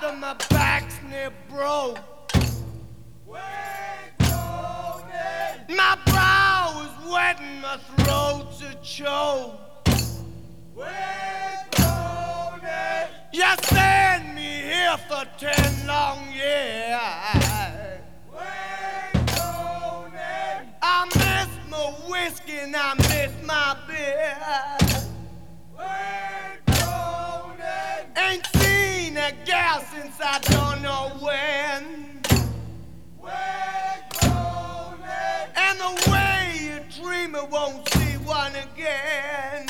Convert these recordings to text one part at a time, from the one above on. bother, my back's near broke. My brow is wet and my throat's a choke. You send me here for 10 long years. I miss my whiskey and I miss my beer. Ain't seen a gal since I don't know when. And the way you dream it won't see one again.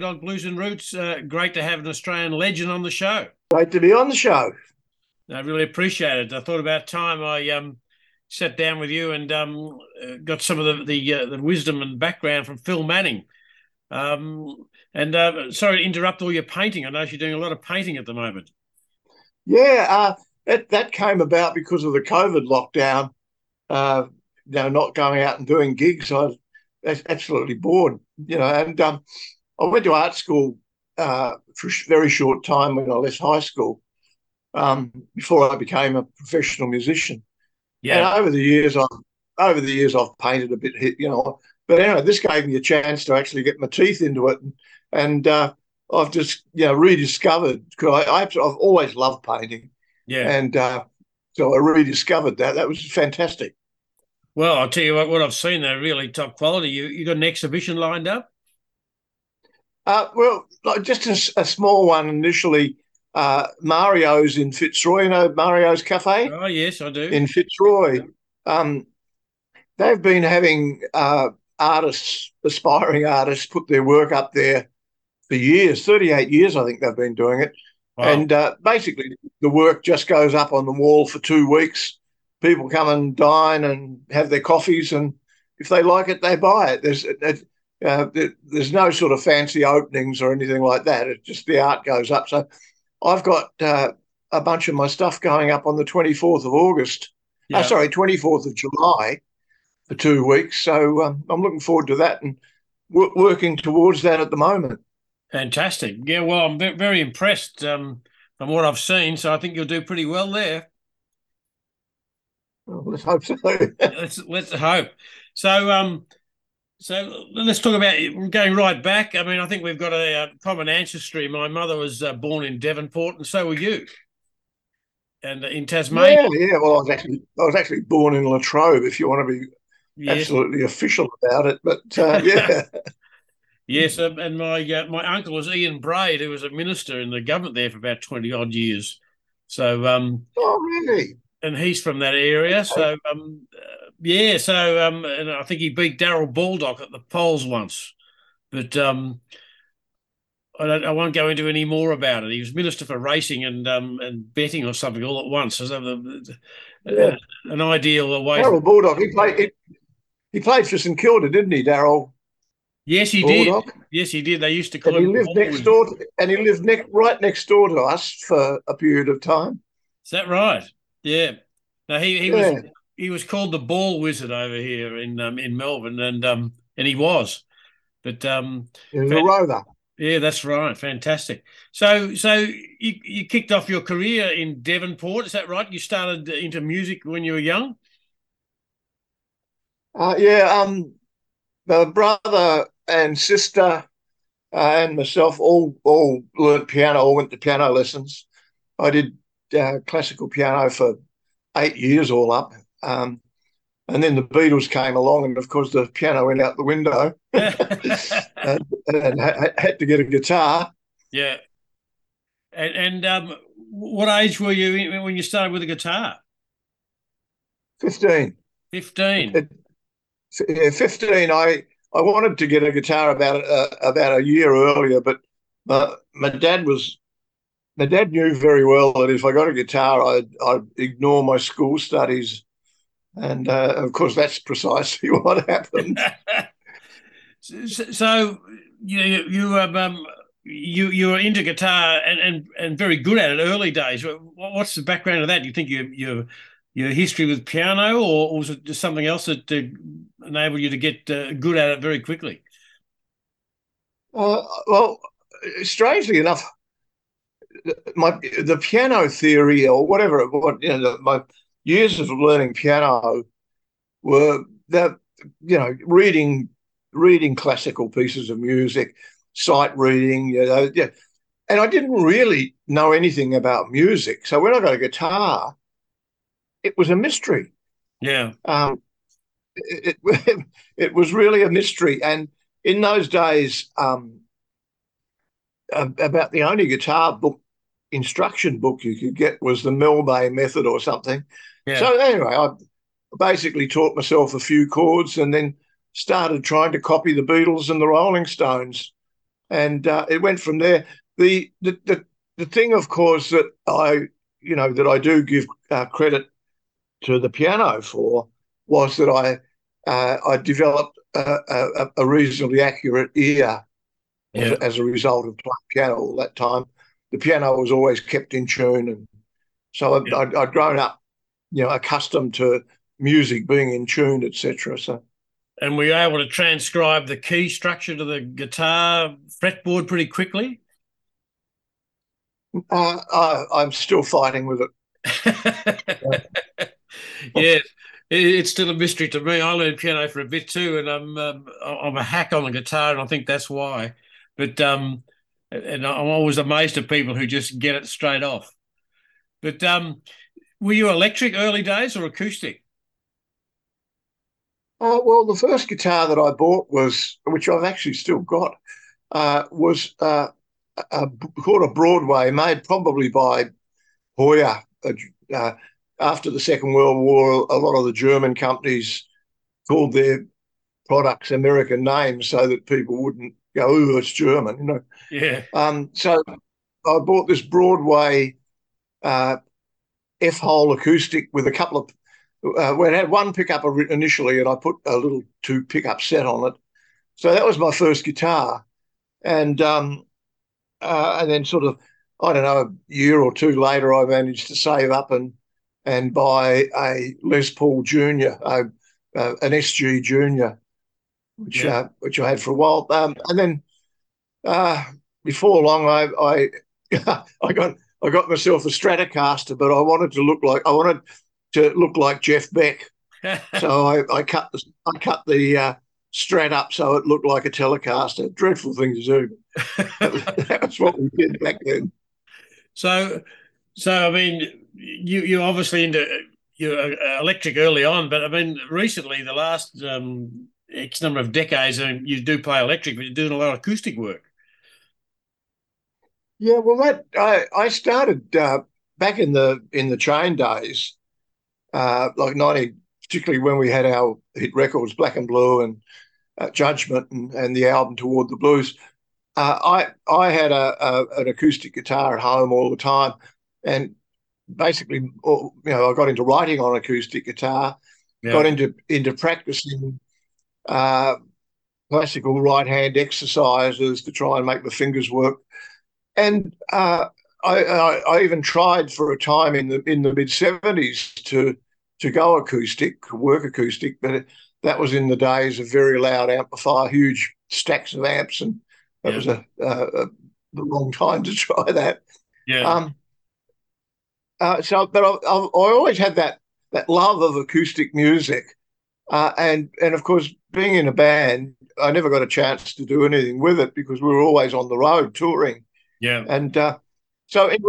Dog Blues and Roots. Great to have an Australian legend on the show. Great to be on the show. I really appreciate it. I thought about time I sat down with you and got some of the wisdom and background from Phil Manning. Sorry to interrupt all your painting. I know you're doing a lot of painting at the moment. Yeah, that came about because of the COVID lockdown. Not going out and doing gigs. I absolutely bored, you know. And I went to art school for a very short time when I left high school before I became a professional musician. Yeah. And over the years I've painted a bit, you know. But anyway, this gave me a chance to actually get my teeth into it, and I've just, you know, rediscovered, because I've always loved painting. Yeah. And so I rediscovered that. That was fantastic. Well, I'll tell you what I've seen there, really top quality. You got an exhibition lined up? Well, like just a small one initially. Mario's in Fitzroy, you know, Mario's Cafe? Oh, yes, I do. In Fitzroy. They've been having aspiring artists, put their work up there for years, 38 years I think they've been doing it. Wow. And basically the work just goes up on the wall for 2 weeks. People come and dine and have their coffees, and if they like it, they buy it. There's no sort of fancy openings or anything like that. It's just the art goes up. So I've got a bunch of my stuff going up on the 24th of August. Yeah. 24th of July for 2 weeks. So I'm looking forward to that and working towards that at the moment. Fantastic. Yeah, well, I'm very impressed from what I've seen, so I think you'll do pretty well there. Well, let's hope so. Let's hope. So so let's talk about going right back. I mean, I think we've got a common ancestry. My mother was born in Devonport, and so were you. And in Tasmania. Yeah. Well, I was actually born in La Trobe, if you want to be absolutely official about it. But yeah. Yes, and my uncle was Ian Braid, who was a minister in the government there for about 20-odd years. So, oh, really? And he's from that area. So, and I think he beat Darryl Baldock at the polls once. But I won't go into any more about it. He was minister for racing and betting or something all at once. So an ideal way. Darryl Baldock, he played for St Kilda, didn't he, Darryl? Yes, he Baldock. Did. Yes, he did. They used to call him. He lived right next door to us for a period of time. Is that right? Yeah. No, he was called the Ball Wizard over here in Melbourne, and he was. But he was a rover. Yeah, that's right. Fantastic. So you kicked off your career in Devonport. Is that right? You started into music when you were young. My brother and sister and myself all learnt piano, all went to piano lessons. I did classical piano for 8 years all up. And then the Beatles came along, and, of course, the piano went out the window and had to get a guitar. Yeah. And what age were you when you started with a guitar? 15. 15. 15. I wanted to get a guitar about a year earlier, but my dad knew very well that if I got a guitar, I'd ignore my school studies, and of course that's precisely what happened. So you were into guitar and very good at it early days. What's the background of that? Do you think your history with piano, or was it just something else that enabled you to get good at it very quickly? Well, strangely enough, the piano theory or whatever it was, you know, my years of learning piano were that, you know, reading classical pieces of music, sight reading, you know, yeah. And I didn't really know anything about music, so when I got a guitar, it was a mystery. Yeah. It was really a mystery. And in those days, about the only guitar instruction book you could get was the Mel Bay method or something. Yeah. So anyway, I basically taught myself a few chords and then started trying to copy the Beatles and the Rolling Stones. And it went from there. The thing, of course, that I do give credit to the piano for was that I developed a reasonably accurate ear as a result of playing piano all that time. The piano was always kept in tune, and so I'd grown up, you know, accustomed to music being in tune, etc. So and we were able to transcribe the key structure to the guitar fretboard pretty quickly? I'm still fighting with it. Yeah, it's still a mystery to me. I learned piano for a bit too, and I'm a hack on the guitar, and I think that's why. But and I'm always amazed at people who just get it straight off. But were you electric early days or acoustic? Well, the first guitar that I bought was, which I've actually still got, was called a Broadway, made probably by Hoyer. After the Second World War, a lot of the German companies called their products American names so that people wouldn't go, "Ooh, it's German," you know. Yeah. So I bought this Broadway F-hole acoustic with a couple of. Well, it had one pickup initially, and I put a little two pickup set on it. So that was my first guitar, and then sort of, I don't know, a year or two later, I managed to save up and buy a Les Paul Jr., an SG Jr., which I had for a while, and then before long, I I got myself a Stratocaster, but I wanted to look like Jeff Beck, so I cut the Strat up so it looked like a Telecaster. Dreadful thing to do. That was what we did back then. So I mean, you're obviously into you're electric early on, but I mean, recently the last X number of decades, you do play electric, but you're doing a lot of acoustic work. Yeah, well, that I started back in the chain days. Like 90, particularly when we had our hit records, Black and Blue and Judgment and the album Toward the Blues, I had an acoustic guitar at home all the time, and basically, you know, I got into writing on acoustic guitar, got into practicing classical right hand exercises to try and make the fingers work, and I even tried for a time in the mid 70s to go acoustic, work acoustic, but that was in the days of very loud amplifier, huge stacks of amps, and that was the wrong time to try that. Yeah. But I always had that love of acoustic music, and of course, being in a band, I never got a chance to do anything with it because we were always on the road touring. Yeah. And so in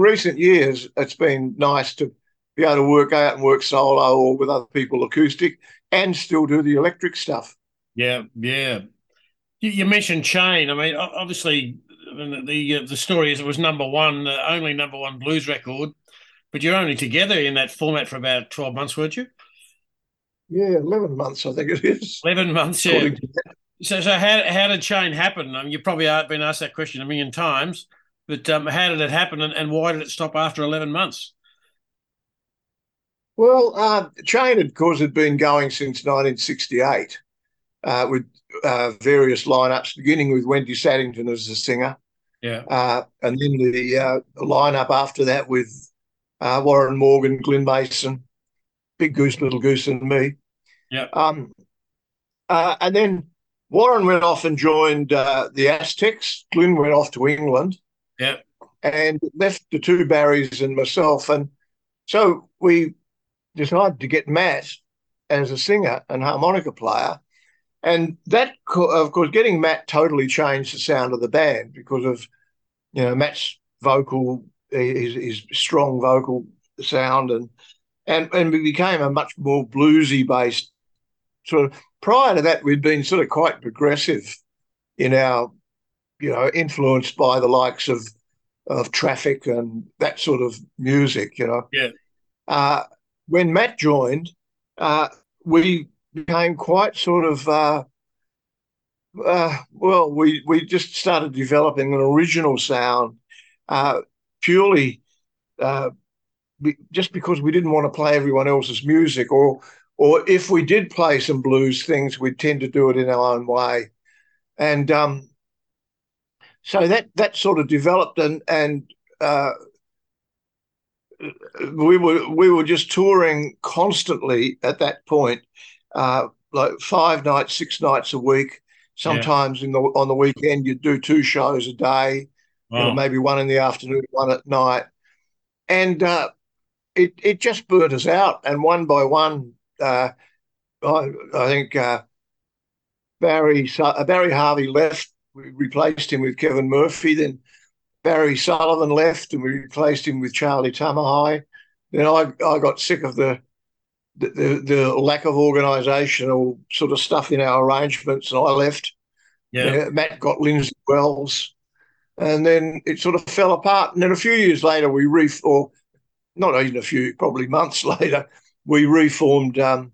recent years, it's been nice to be able to work out and work solo or with other people acoustic and still do the electric stuff. Yeah, yeah. You mentioned Chain. I mean, obviously, the story is it was only number one blues record, but you're only together in that format for about 12 months, weren't you? Yeah, 11 months, I think it is. 11 months, yeah. So how did Chain happen? I mean, you probably have been asked that question a million times, but how did it happen and why did it stop after 11 months? Well, Chain, of course, had been going since 1968 with various lineups, beginning with Wendy Saddington as the singer, and then the lineup after that with Warren Morgan, Glyn Mason, Big Goose, Little Goose, and me. Yeah. And then Warren went off and joined the Aztecs. Glyn went off to England. Yeah. And left the two Barrys and myself, and so we decided to get Matt as a singer and harmonica player. And that, of course, getting Matt totally changed the sound of the band because of, you know, Matt's vocal, his strong vocal sound. And we became a much more bluesy-based sort of. Prior to that, we'd been sort of quite progressive in our, you know, influenced by the likes of Traffic and that sort of music, you know. Yeah. When Matt joined, we became quite sort of, we just started developing an original sound purely just because we didn't want to play everyone else's music, or if we did play some blues things, we'd tend to do it in our own way. And so that sort of developed and we were just touring constantly at that point like 5 nights, 6 nights a week. Sometimes on the weekend you'd do 2 shows a day, you know, maybe one in the afternoon, one at night. And it just burnt us out. And one by one, I think Barry Harvey left. We replaced him with Kevin Murphy. Then Barry Sullivan left and we replaced him with Charlie Tamahai. Then I got sick of the lack of organisational sort of stuff in our arrangements, and I left. Yeah. Matt got Lindsay Wells, and then it sort of fell apart. And then a few years later, probably months later, we reformed the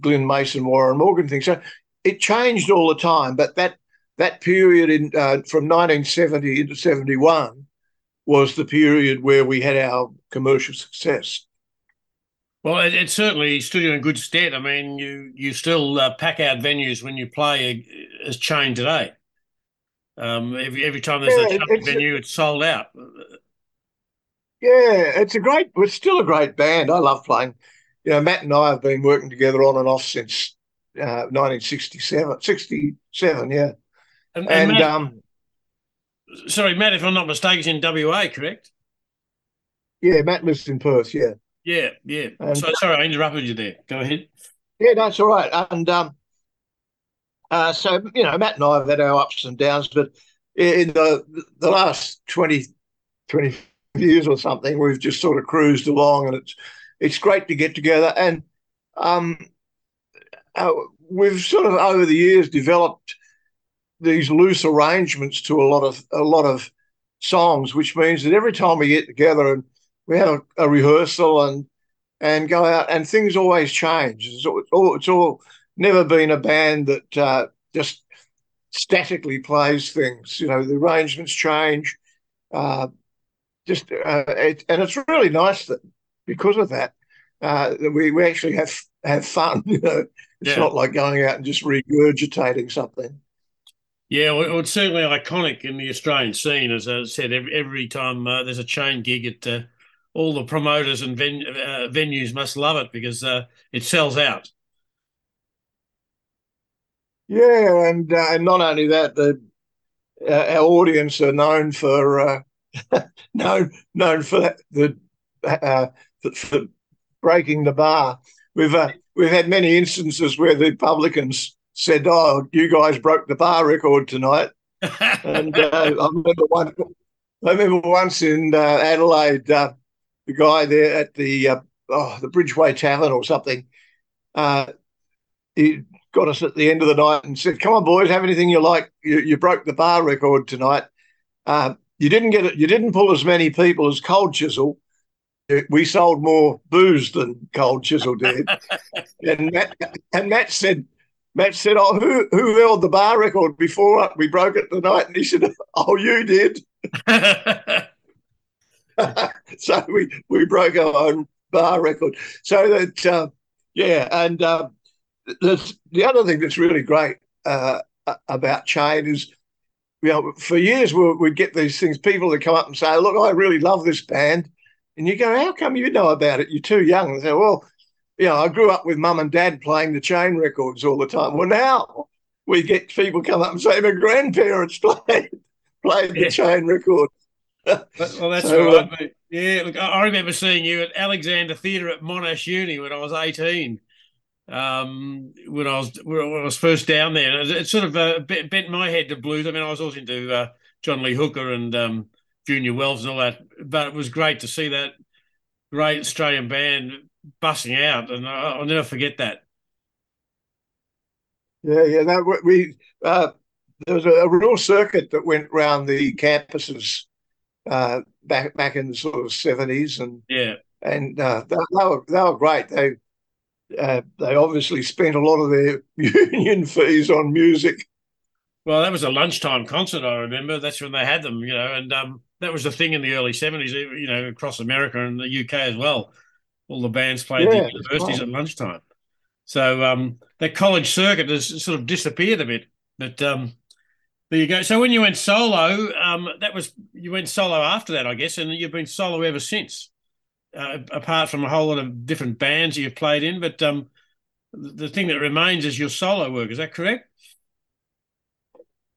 Glyn Mason Warren Morgan thing. So it changed all the time. But that period from 1970 into 1971 was the period where we had our commercial success. Well, it certainly stood you in good stead. I mean, you still pack out venues when you play as chain today. Every time there's a venue, it's sold out. Yeah, we're still a great band. I love playing. You know, Matt and I have been working together on and off since 1967, yeah. And Matt, sorry, Matt, if I'm not mistaken, is in WA, correct? Yeah, Matt lives in Perth, yeah. Yeah, yeah. Sorry, I interrupted you there. Go ahead. Yeah, that's all right. And so, you know, Matt and I have had our ups and downs, but in the last 20 years or something, we've just sort of cruised along, and it's great to get together. And we've sort of over the years developed these loose arrangements to a lot of songs, which means that every time we get together and we have a rehearsal and go out, and things always change. It's never been a band that just statically plays things. You know, the arrangements change. And it's really nice that because of that, that we actually have fun. You know, it's not like going out and just regurgitating something. Yeah, well, it's certainly iconic in the Australian scene. As I said, every time there's a chain gig at all the promoters and venues must love it because it sells out. Yeah, and not only that, our audience are known for known for that, for breaking the bar. We've had many instances where the publicans said, "Oh, you guys broke the bar record tonight," and I remember once in Adelaide. The guy there at the Bridgeway Tavern or something, he got us at the end of the night and said, "Come on, boys, have anything you like. You broke the bar record tonight. You didn't get it. You didn't pull as many people as Cold Chisel. We sold more booze than Cold Chisel did." and Matt said, "Oh, who held the bar record before we broke it tonight?" And he said, "Oh, you did." So we broke our own bar record. So that, and the other thing that's really great about chain is, you know, for years we'd get these things, people that come up and say, "Look, I really love this band." And you go, "How come you know about it? You're too young." And they say, "Well, you know, I grew up with mum and dad playing the chain records all the time." Well, now we get people come up and say, "My grandparents played the chain record." Well, that's right, mate. Yeah, look, I remember seeing you at Alexander Theatre at Monash Uni when I was 18. When I was first down there, and it sort of bent my head to blues. I mean, I was always into John Lee Hooker and Junior Wells and all that, but it was great to see that great Australian band busting out, and I'll never forget that. Yeah. No, we there was a real circuit that went round the campuses. Back in the sort of 70s, and they were great. They obviously spent a lot of their union fees on music. Well, that was a lunchtime concert, I remember. That's when they had them, you know, and that was the thing in the early 70s, you know, across America and the UK as well. All the bands played at the universities at lunchtime. So that college circuit has sort of disappeared a bit, but. There you go. So when you went solo, you went solo after that, I guess, and you've been solo ever since, apart from a whole lot of different bands that you've played in. But the thing that remains is your solo work. Is that correct?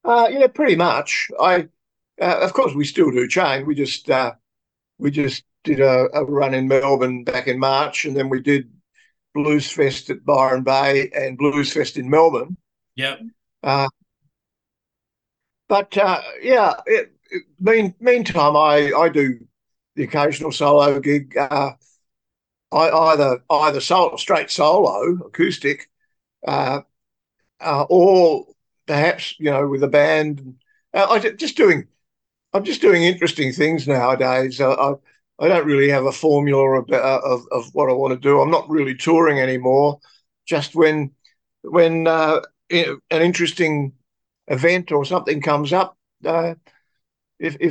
Yeah, pretty much. Of course, we still do change. We just did a run in Melbourne back in March, and then we did Blues Fest at Byron Bay and Blues Fest in Melbourne. Yeah. Meantime, I do the occasional solo gig. I either straight solo, acoustic, or perhaps, you know, with a band. I'm just doing interesting things nowadays. I don't really have a formula of what I want to do. I'm not really touring anymore. Just when an interesting event or something comes up, if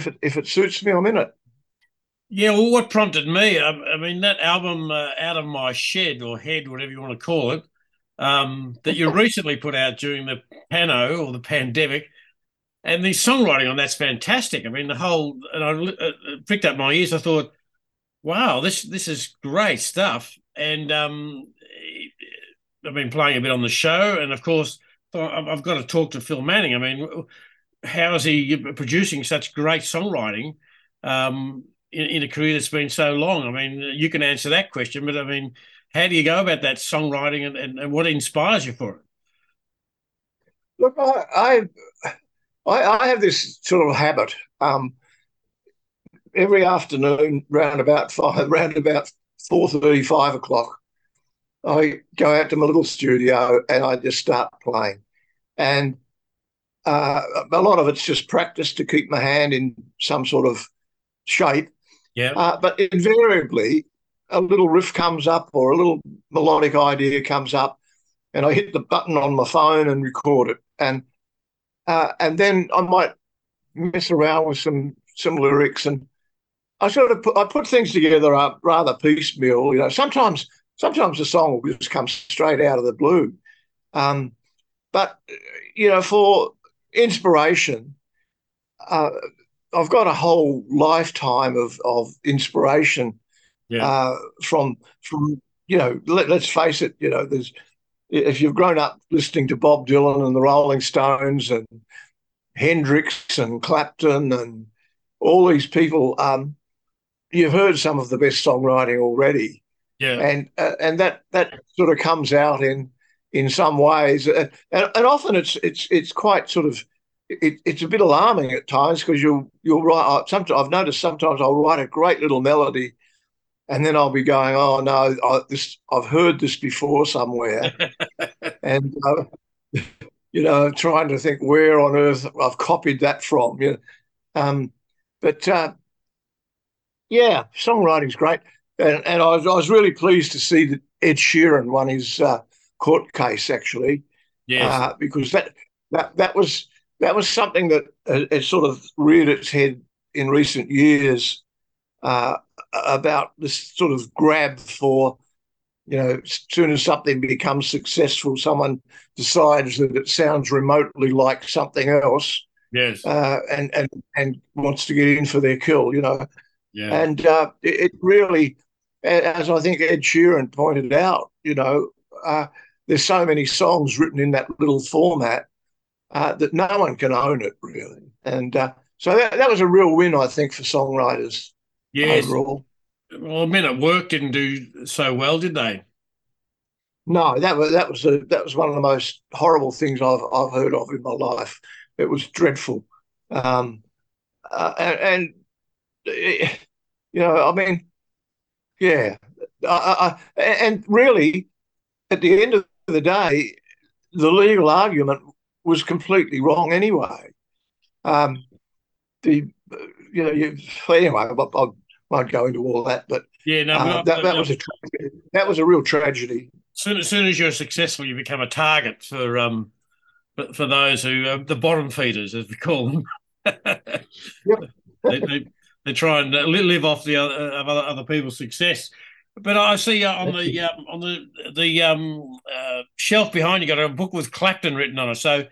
it suits me, I'm in it. Yeah, well, what prompted me, I mean, that album, Out of My Shed or Head, whatever you want to call it, that you recently put out during the pano or the pandemic, and the songwriting on that's fantastic. I mean, I pricked up my ears. I thought, wow, this is great stuff. And I've been playing a bit on the show, and of course, I've got to talk to Phil Manning. I mean, how is he producing such great songwriting in a career that's been so long? I mean, you can answer that question, but I mean, how do you go about that songwriting, and what inspires you for it? Look, I have this sort of habit. Every afternoon, round about 4:30, 5 o'clock, I go out to my little studio and I just start playing. And a lot of it's just practice to keep my hand in some sort of shape. Yeah. But invariably, a little riff comes up or a little melodic idea comes up, and I hit the button on my phone and record it. And then I might mess around with some lyrics, and I sort of put things together up rather piecemeal. You know, sometimes the song will just come straight out of the blue. But, you know, for inspiration, I've got a whole lifetime of inspiration. Yeah. From you know, let's face it, you know, there's, if you've grown up listening to Bob Dylan and the Rolling Stones and Hendrix and Clapton and all these people, you've heard some of the best songwriting already. Yeah, and that sort of comes out in some ways, and often it's quite sort of it's a bit alarming at times, because you'll write. Sometimes I've noticed I'll write a great little melody, and then I'll be going, oh no, I've heard this before somewhere, and you know, trying to think where on earth I've copied that from. You know? Yeah, songwriting's great. And I was really pleased to see that Ed Sheeran won his court case, actually. Yes. Because that was something that has sort of reared its head in recent years, about this sort of grab for, you know, as soon as something becomes successful, someone decides that it sounds remotely like something else. Yes. And wants to get in for their kill, you know. Yeah. And it really, as I think Ed Sheeran pointed out, you know, there's so many songs written in that little format that no one can own it, really. And so that was a real win, I think, for songwriters. Yes. Overall. Well, I mean, at work didn't do so well, did they? No, that was one of the most horrible things I've heard of in my life. It was dreadful. You know, I mean, yeah. And really, at the end of the day, the legal argument was completely wrong anyway. Anyway, I won't go into all that, but yeah, no, that was a real tragedy. As soon as you're successful, you become a target for those who the bottom feeders, as we call them. Yep. They try and live off the other people's success, but I see on the shelf behind you got a book with Clapton written on it. So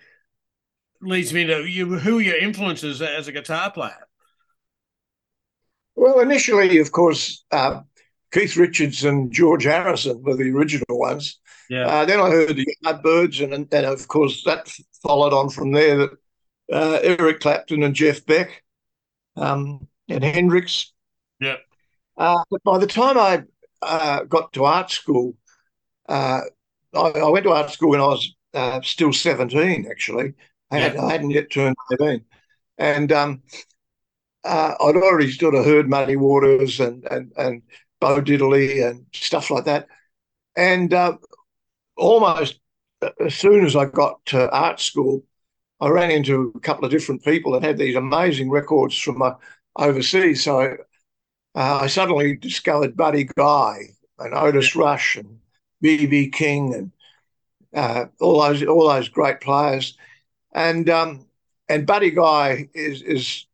leads me to you. Who are your influences as a guitar player? Well, initially, of course, Keith Richards and George Harrison were the original ones. Yeah. Then I heard the Yardbirds, and of course that followed on from there. That Eric Clapton and Jeff Beck, and Hendrix. Yeah. But by the time I got to art school, I went to art school when I was still 17. Actually, I hadn't yet turned 18, and I'd already sort of heard Muddy Waters and Bo Diddley and stuff like that. And almost as soon as I got to art school, I ran into a couple of different people that had these amazing records from overseas. So I suddenly discovered Buddy Guy and Otis Rush and B.B. King and all those great players. And Buddy Guy is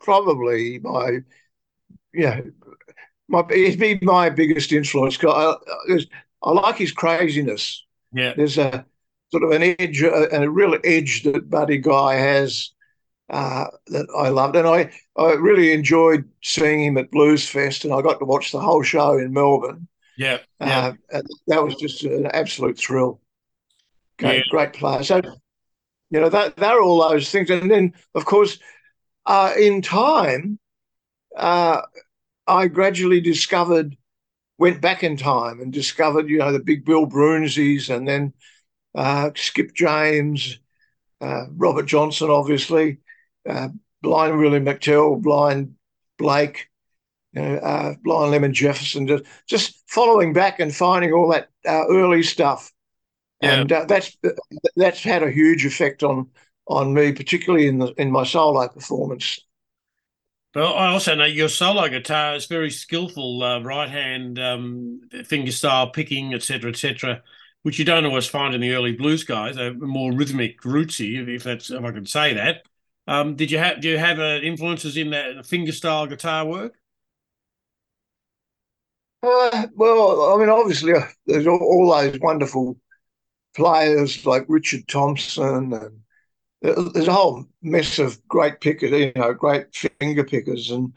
probably he'd be my biggest influence. I like his craziness. Yeah, there's a sort of an edge, a real edge that Buddy Guy has that I loved, and I really enjoyed seeing him at Blues Fest, and I got to watch the whole show in Melbourne. Yeah, yeah. And that was just an absolute thrill. Great player. So they're all those things, and then of course in time I gradually went back in time and discovered, the big Bill Brunesies, and then Skip James, Robert Johnson, obviously, Blind Willie McTell, Blind Blake, Blind Lemon Jefferson, just following back and finding all that early stuff. Yeah. And that's had a huge effect on me, particularly in my solo performance. Well, I also know your solo guitar is very skillful, right-hand fingerstyle picking, et cetera, which you don't always find in the early blues guys. They're more rhythmic, rootsy, if I can say that. Did you have influences in that fingerstyle guitar work? Well, I mean, obviously, there's all those wonderful players like Richard Thompson, and there's a whole mess of great pickers, great finger pickers, and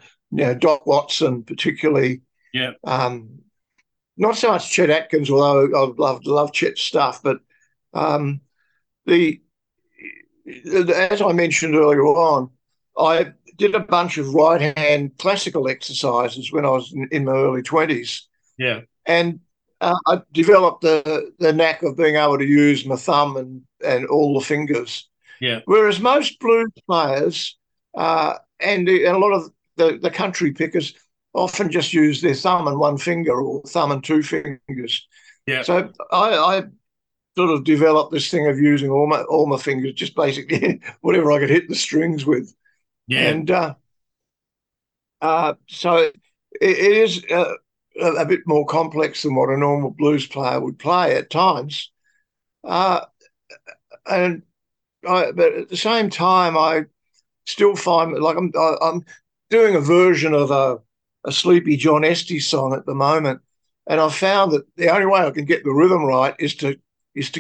Doc Watson particularly. Yeah. Not so much Chet Atkins, although I've loved Chet's stuff, but as I mentioned earlier on, I did a bunch of right hand classical exercises when I was in my early 20s. Yeah. And I developed the knack of being able to use my thumb and all the fingers. Yeah. Whereas most blues players and a lot of the country pickers often just use their thumb and one finger, or thumb and two fingers. Yeah. So I sort of developed this thing of using all my fingers, just basically whatever I could hit the strings with. Yeah. And so it is a bit more complex than what a normal blues player would play at times. But at the same time, I still find like I'm doing a version of a Sleepy John Esty song at the moment, and I've found that the only way I can get the rhythm right is to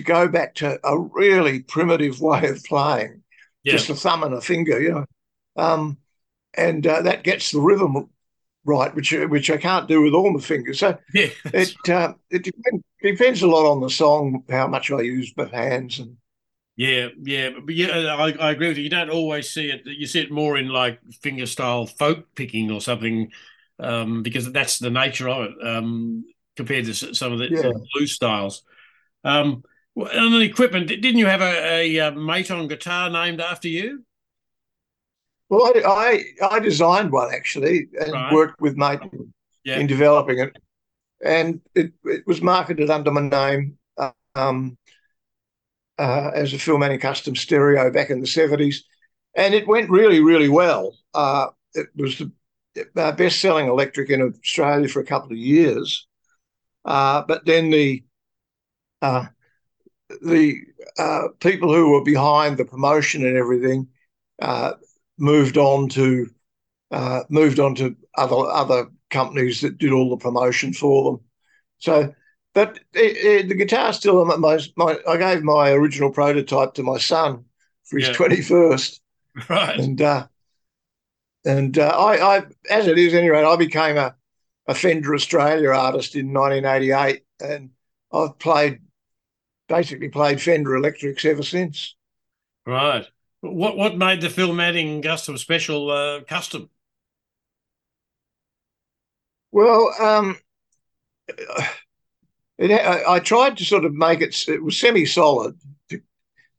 go back to a really primitive way of playing, just a thumb and a finger, and that gets the rhythm right, which I can't do with all my fingers. So it depends a lot on the song how much I use my hands and. I agree with you. You don't always see it. You see it more in like fingerstyle folk picking or something, because that's the nature of it compared to some of the blues styles. And the equipment, didn't you have a Maton guitar named after you? Well, I designed one actually and worked with Maton in developing it, and it was marketed under my name. As a Phil Manning custom stereo back in the 70s, and it went really, really well. It was the best-selling electric in Australia for a couple of years, but then the people who were behind the promotion and everything moved on to other companies that did all the promotion for them. So. But the guitar still, I gave my original prototype to my son for his 21st. Right. And I, as it is anyway, I became a a Fender Australia artist in 1988, and I've basically played Fender electrics ever since. Right. What made the Phil Manning Custom Special custom? Well, I tried to sort of make it. It was semi-solid to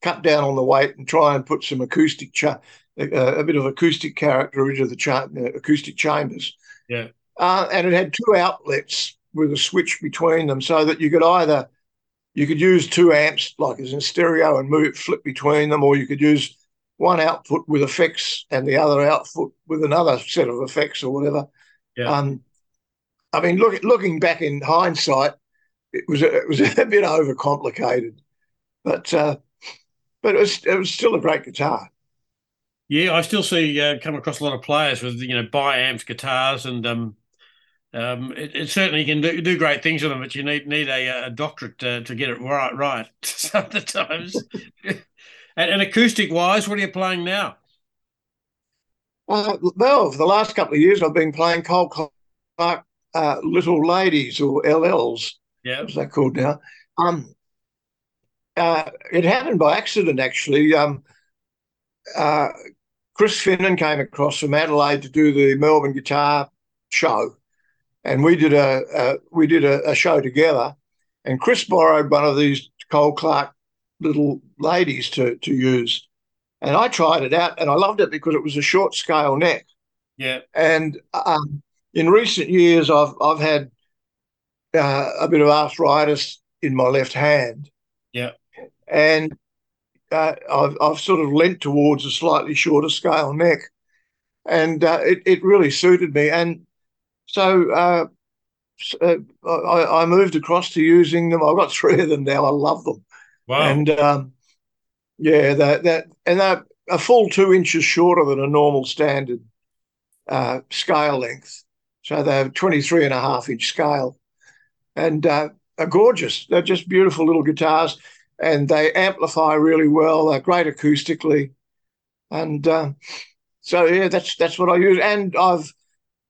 cut down on the weight and try and put some acoustic, a bit of acoustic character into the acoustic chambers. Yeah. And it had two outlets with a switch between them, so that you could either use two amps like as in stereo and flip between them, or you could use one output with effects and the other output with another set of effects or whatever. Yeah. I mean, looking back in hindsight, it was a bit overcomplicated, but it was still a great guitar. Yeah, I still see come across a lot of players with bi-amps guitars, and it certainly can do great things with them. But you need a doctorate to get it right sometimes. and acoustic wise, what are you playing now? Well, for the last couple of years, I've been playing Cole Clark. Little Ladies, or LLs, yeah, as they're called now. It happened by accident, actually. Chris Finnan came across from Adelaide to do the Melbourne Guitar Show, and we did a show together. And Chris borrowed one of these Cole Clark Little Ladies to use, and I tried it out, and I loved it because it was a short scale neck. Yeah, and in recent years, I've had a bit of arthritis in my left hand, yeah, and I've sort of leant towards a slightly shorter scale neck, and it really suited me, and so I moved across to using them. I've got three of them now. I love them. Wow! And they're a full 2 inches shorter than a normal standard scale length. So they have 23.5-inch scale, and are gorgeous. They're just beautiful little guitars, and they amplify really well. They're great acoustically, and that's what I use. And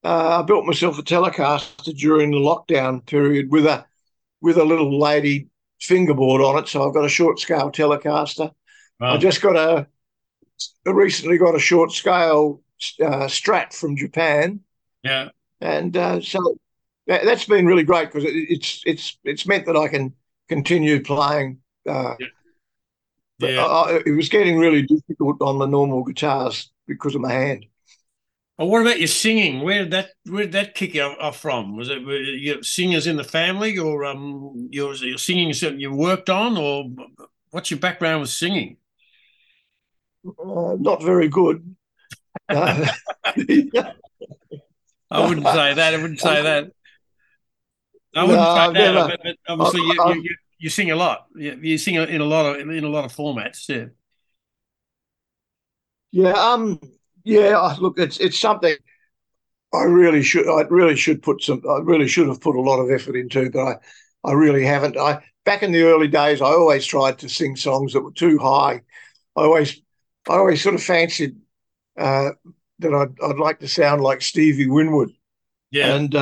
I built myself a Telecaster during the lockdown period with a little lady fingerboard on it. So I've got a short scale Telecaster. Wow. I just got recently got a short scale Strat from Japan. Yeah. And so that's been really great because it's meant that I can continue playing. It was getting really difficult on the normal guitars because of my hand. Oh, what about your singing? Where did that kick off from? Was it your singers in the family, or your singing something you worked on, or what's your background with singing? Not very good. I wouldn't say that. I wouldn't say that. But obviously, you sing a lot. You sing in a lot of formats. Yeah. Yeah. Yeah. Look, it's something I really should have put a lot of effort into, but I really haven't. Back in the early days, I always tried to sing songs that were too high. I always sort of fancied that I'd like to sound like Stevie Winwood. Yeah. And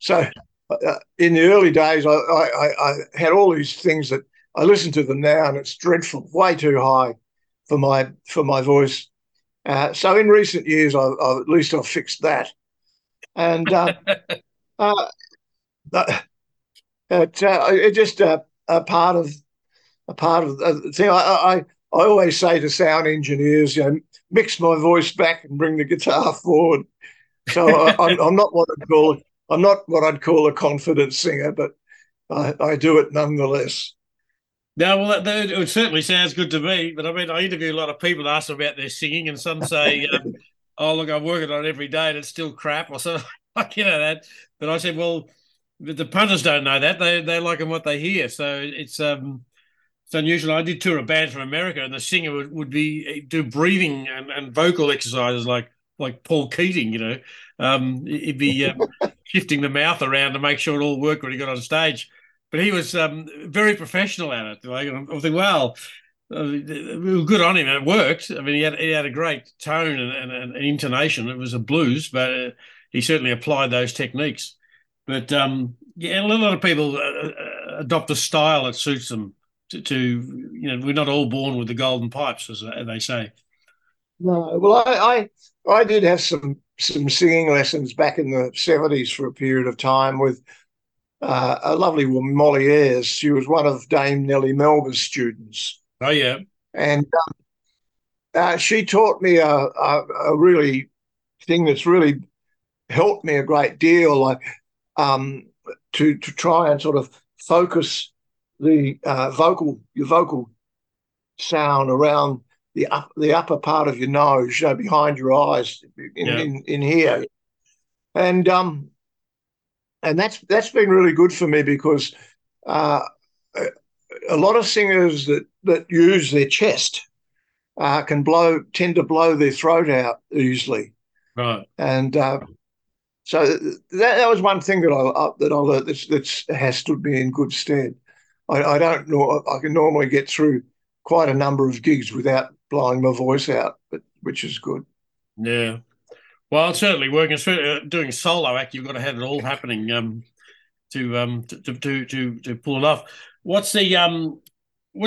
so in the early days, I had all these things that I listen to them now and it's dreadful, way too high for my voice. So in recent years, at least I've fixed that. And it's just a part of the thing. I always say to sound engineers, mix my voice back and bring the guitar forward. So I'm not what I'd call a confident singer, but I do it nonetheless. No, well, it certainly sounds good to me. But I mean, I interview a lot of people, ask about their singing, and some say, "Oh, look, I'm working on it every day, and it's still crap," or something like that. But I said, "Well, the punters don't know that. They like them what they hear." So it's unusual. I did tour a band from America, and the singer would do breathing and vocal exercises like Paul Keating. He'd be shifting the mouth around to make sure it all worked when he got on stage. But he was very professional at it. Like, I think, well, good on him. It worked. I mean, he had a great tone and intonation. It was a blues, but he certainly applied those techniques. But yeah, a lot of people adopt a style that suits them. You know, we're not all born with the golden pipes, as they say. No, well, I did have some singing lessons back in the 70s for a period of time with a lovely woman, Molly Ayres. She was one of Dame Nellie Melba's students. Oh, yeah. And she taught me a really thing that's really helped me a great deal, like to try and sort of focus the your vocal sound around the upper part of your nose, you know, behind your eyes, in here, and that's been really good for me because a lot of singers that use their chest can tend to blow their throat out easily, right? And so that was one thing that I learned that has stood me in good stead. I don't know. I can normally get through quite a number of gigs without blowing my voice out, which is good. Yeah. Well, certainly working doing solo act, you've got to have it all happening to pull it off. What's some of your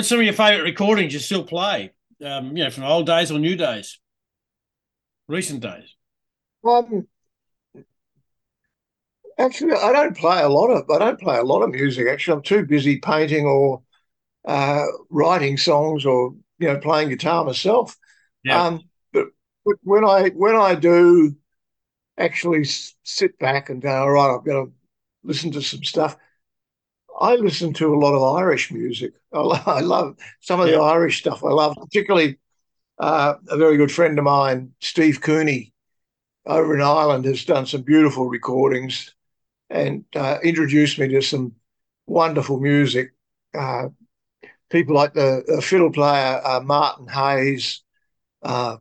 favourite recordings you still play? You know, from old days or new days, recent days. Actually, I don't play a lot of music. Actually, I'm too busy painting or writing songs or playing guitar myself. Yeah. But when I do, actually sit back and go, all right, I'm going to listen to some stuff. I listen to a lot of Irish music. I love some of the Irish stuff. I love particularly a very good friend of mine, Steve Cooney, over in Ireland, has done some beautiful recordings and introduced me to some wonderful music. People like the fiddle player Martin Hayes, a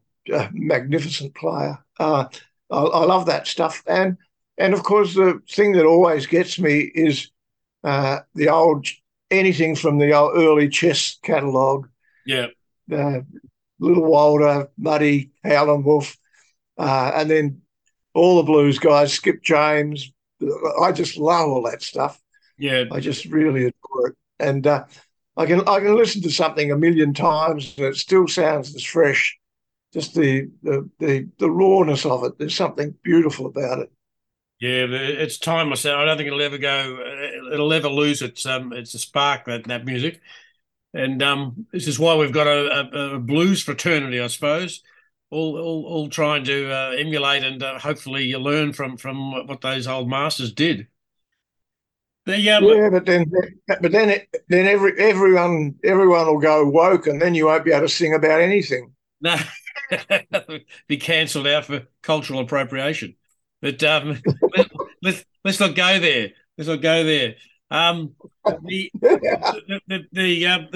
magnificent player. I love that stuff. And of course, the thing that always gets me is anything from the old early Chess catalogue. Yeah. Little Walter, Muddy, Howlin' Wolf, and then all the blues guys, Skip James. I just love all that stuff. Yeah, I just really adore it, and I can listen to something a million times and it still sounds as fresh. Just the rawness of it. There's something beautiful about it. Yeah, it's timeless. I don't think it'll ever go. It'll ever lose its spark, that music, and this is why we've got a blues fraternity, I suppose. All trying to emulate and hopefully you learn from what those old masters did. But then everyone will go woke, and then you won't be able to sing about anything. No, be cancelled out for cultural appropriation. But let's not go there. Let's not go there. The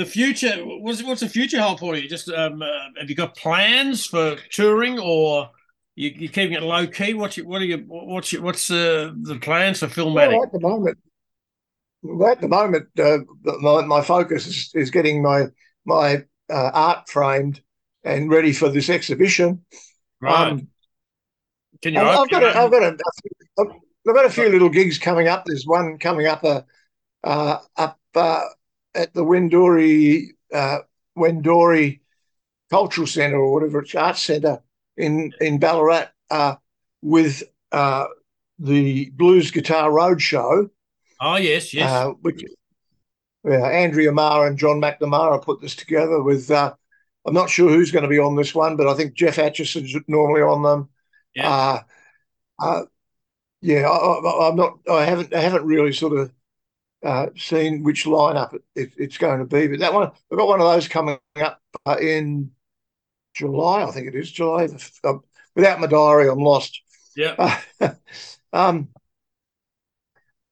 future. What's the future hold for you? Just have you got plans for touring, or you're keeping it low key? What's the plans for Phil Manning? Well, at the moment, my focus is getting my art framed and ready for this exhibition. Right. Can you? I've got a few little gigs coming up. There's one coming up at the Wendouree Cultural Centre or whatever it's Arts Centre in Ballarat with the Blues Guitar Roadshow. Oh yes. Which Andrea Maher and John McNamara put this together with. I'm not sure who's going to be on this one, but I think Jeff Atchison's normally on them. Yeah. I'm not. I haven't really sort of seen which lineup it's going to be, but that one I've got one of those coming up in July. I think it is July. Without my diary, I'm lost. Yeah.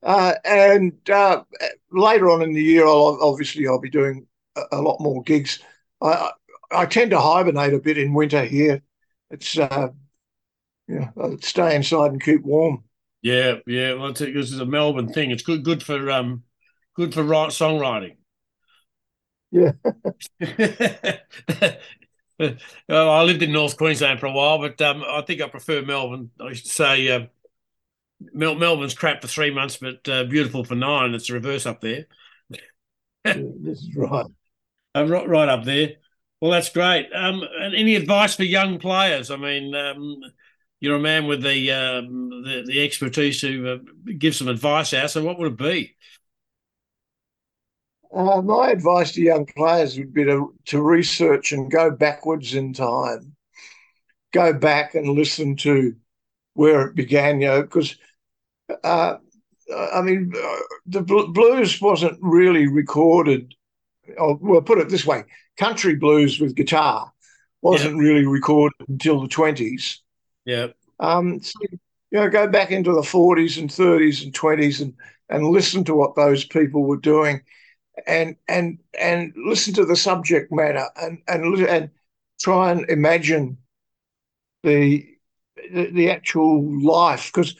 And later on in the year, I'll be doing a lot more gigs. I tend to hibernate a bit in winter here. It's stay inside and keep warm. Yeah. Well, this is a Melbourne thing. It's good for songwriting. Yeah. Well, I lived in North Queensland for a while, but I think I prefer Melbourne. I should say Melbourne's crap for 3 months, but beautiful for 9. It's the reverse up there. This is right. Right up there. Well, that's great. And any advice for young players? I mean, you're a man with the expertise to give some advice out. So, what would it be? My advice to young players would be to research and go backwards in time. Go back and listen to where it began, you know, because, I mean, the blues wasn't really recorded. Well, put it this way, country blues with guitar wasn't really recorded until the 20s. Yeah. So, you know, go back into the 40s and 30s and 20s and listen to what those people were doing and listen to the subject matter and try and imagine the actual life, because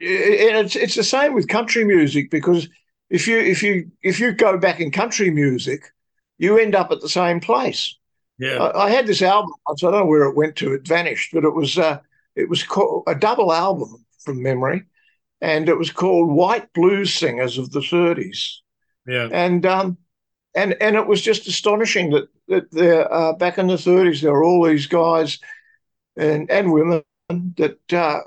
it's the same with country music, because if you go back in country music, you end up at the same place. Yeah, I had this album. I don't know where it went to. It vanished, but it was called a double album from memory, and it was called White Blues Singers of the 30s. Yeah, and it was just astonishing that there back in the 30s there were all these guys and women that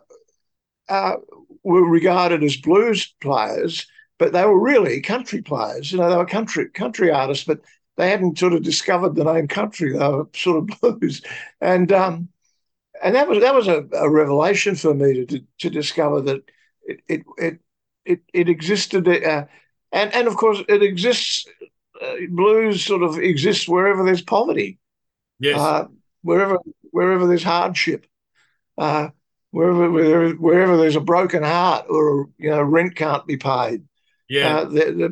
were regarded as blues players, but they were really country players. You know, they were country artists, but they hadn't sort of discovered the name country. They were sort of blues, and that was a revelation for me to discover that it existed, and of course it exists. Blues sort of exists wherever there's poverty, yes, wherever there's hardship, wherever there's a broken heart or you know rent can't be paid. Yeah, there's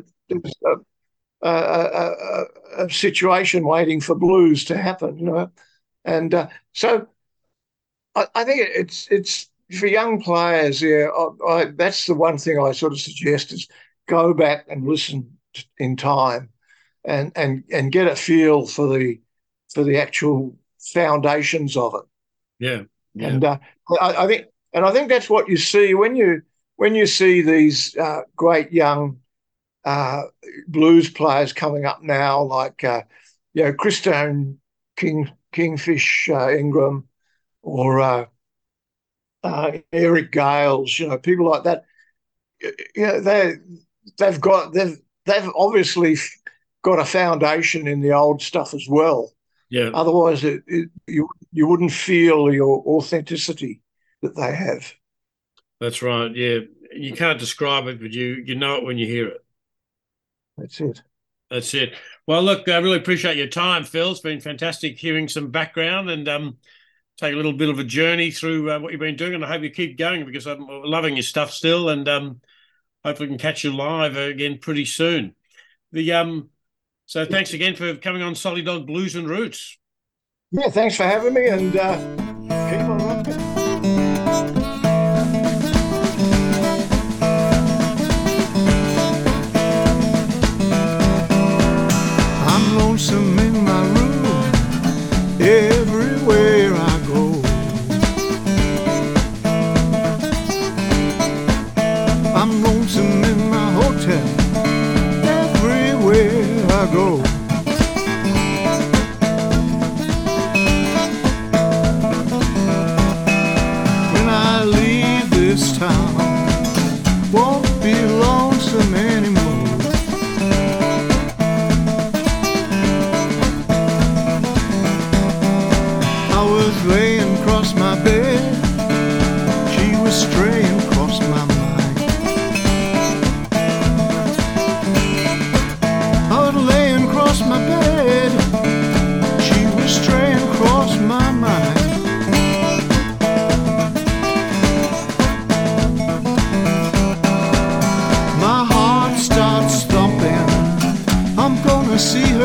a situation waiting for blues to happen, you know, and so I think it's for young players. Yeah, I that's the one thing I sort of suggest is go back and listen in time. And get a feel for the actual foundations of it. Yeah, yeah. And I think that's what you see when you see these great young blues players coming up now, like you know Christone Kingfish Ingram or Eric Gales, you know, people like that. You know, they've obviously got a foundation in the old stuff as well. Yeah. Otherwise, you wouldn't feel your authenticity that they have. That's right. Yeah, you can't describe it, but you know it when you hear it. That's it. Well, look, I really appreciate your time, Phil. It's been fantastic hearing some background and take a little bit of a journey through what you've been doing. And I hope you keep going because I'm loving your stuff still. And hopefully, we can catch you live again pretty soon. So thanks again for coming on Solid Dog Blues and Roots. Yeah, thanks for having me and keep on rocking. I'm lonesome in my room everywhere I go. I'm lonesome in my hotel everywhere I go. When I leave this town, won't be lonesome anymore. I was laying across my bed, she was straying across my mind.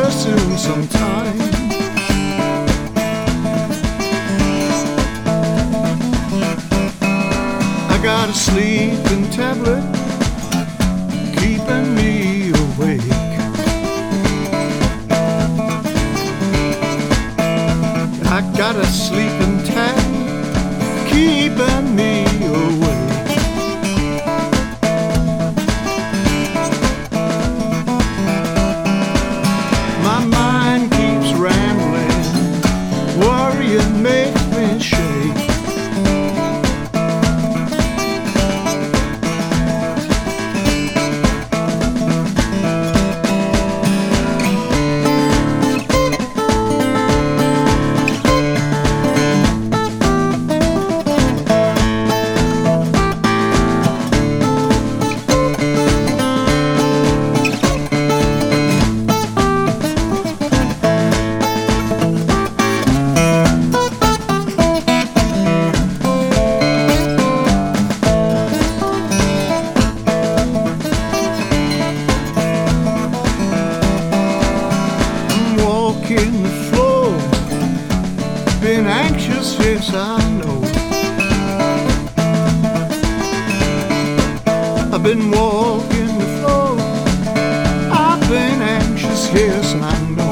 Soon sometime I got a sleeping tablet keeping me awake. I got a sleeping tablet keeping me awake. face I know. I've been walking the floor, I've been anxious, yes I know.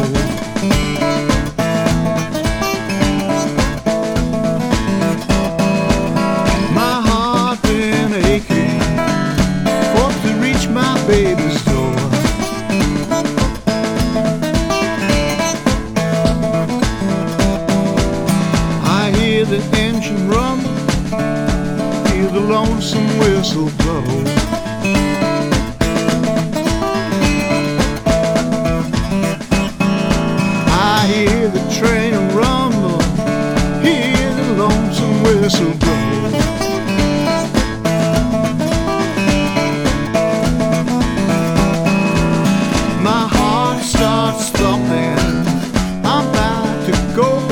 My heart been aching, fought to reach my baby's door. I hear the engine rumble, hear the lonesome whistle blow. My heart starts thumping, I'm about to go.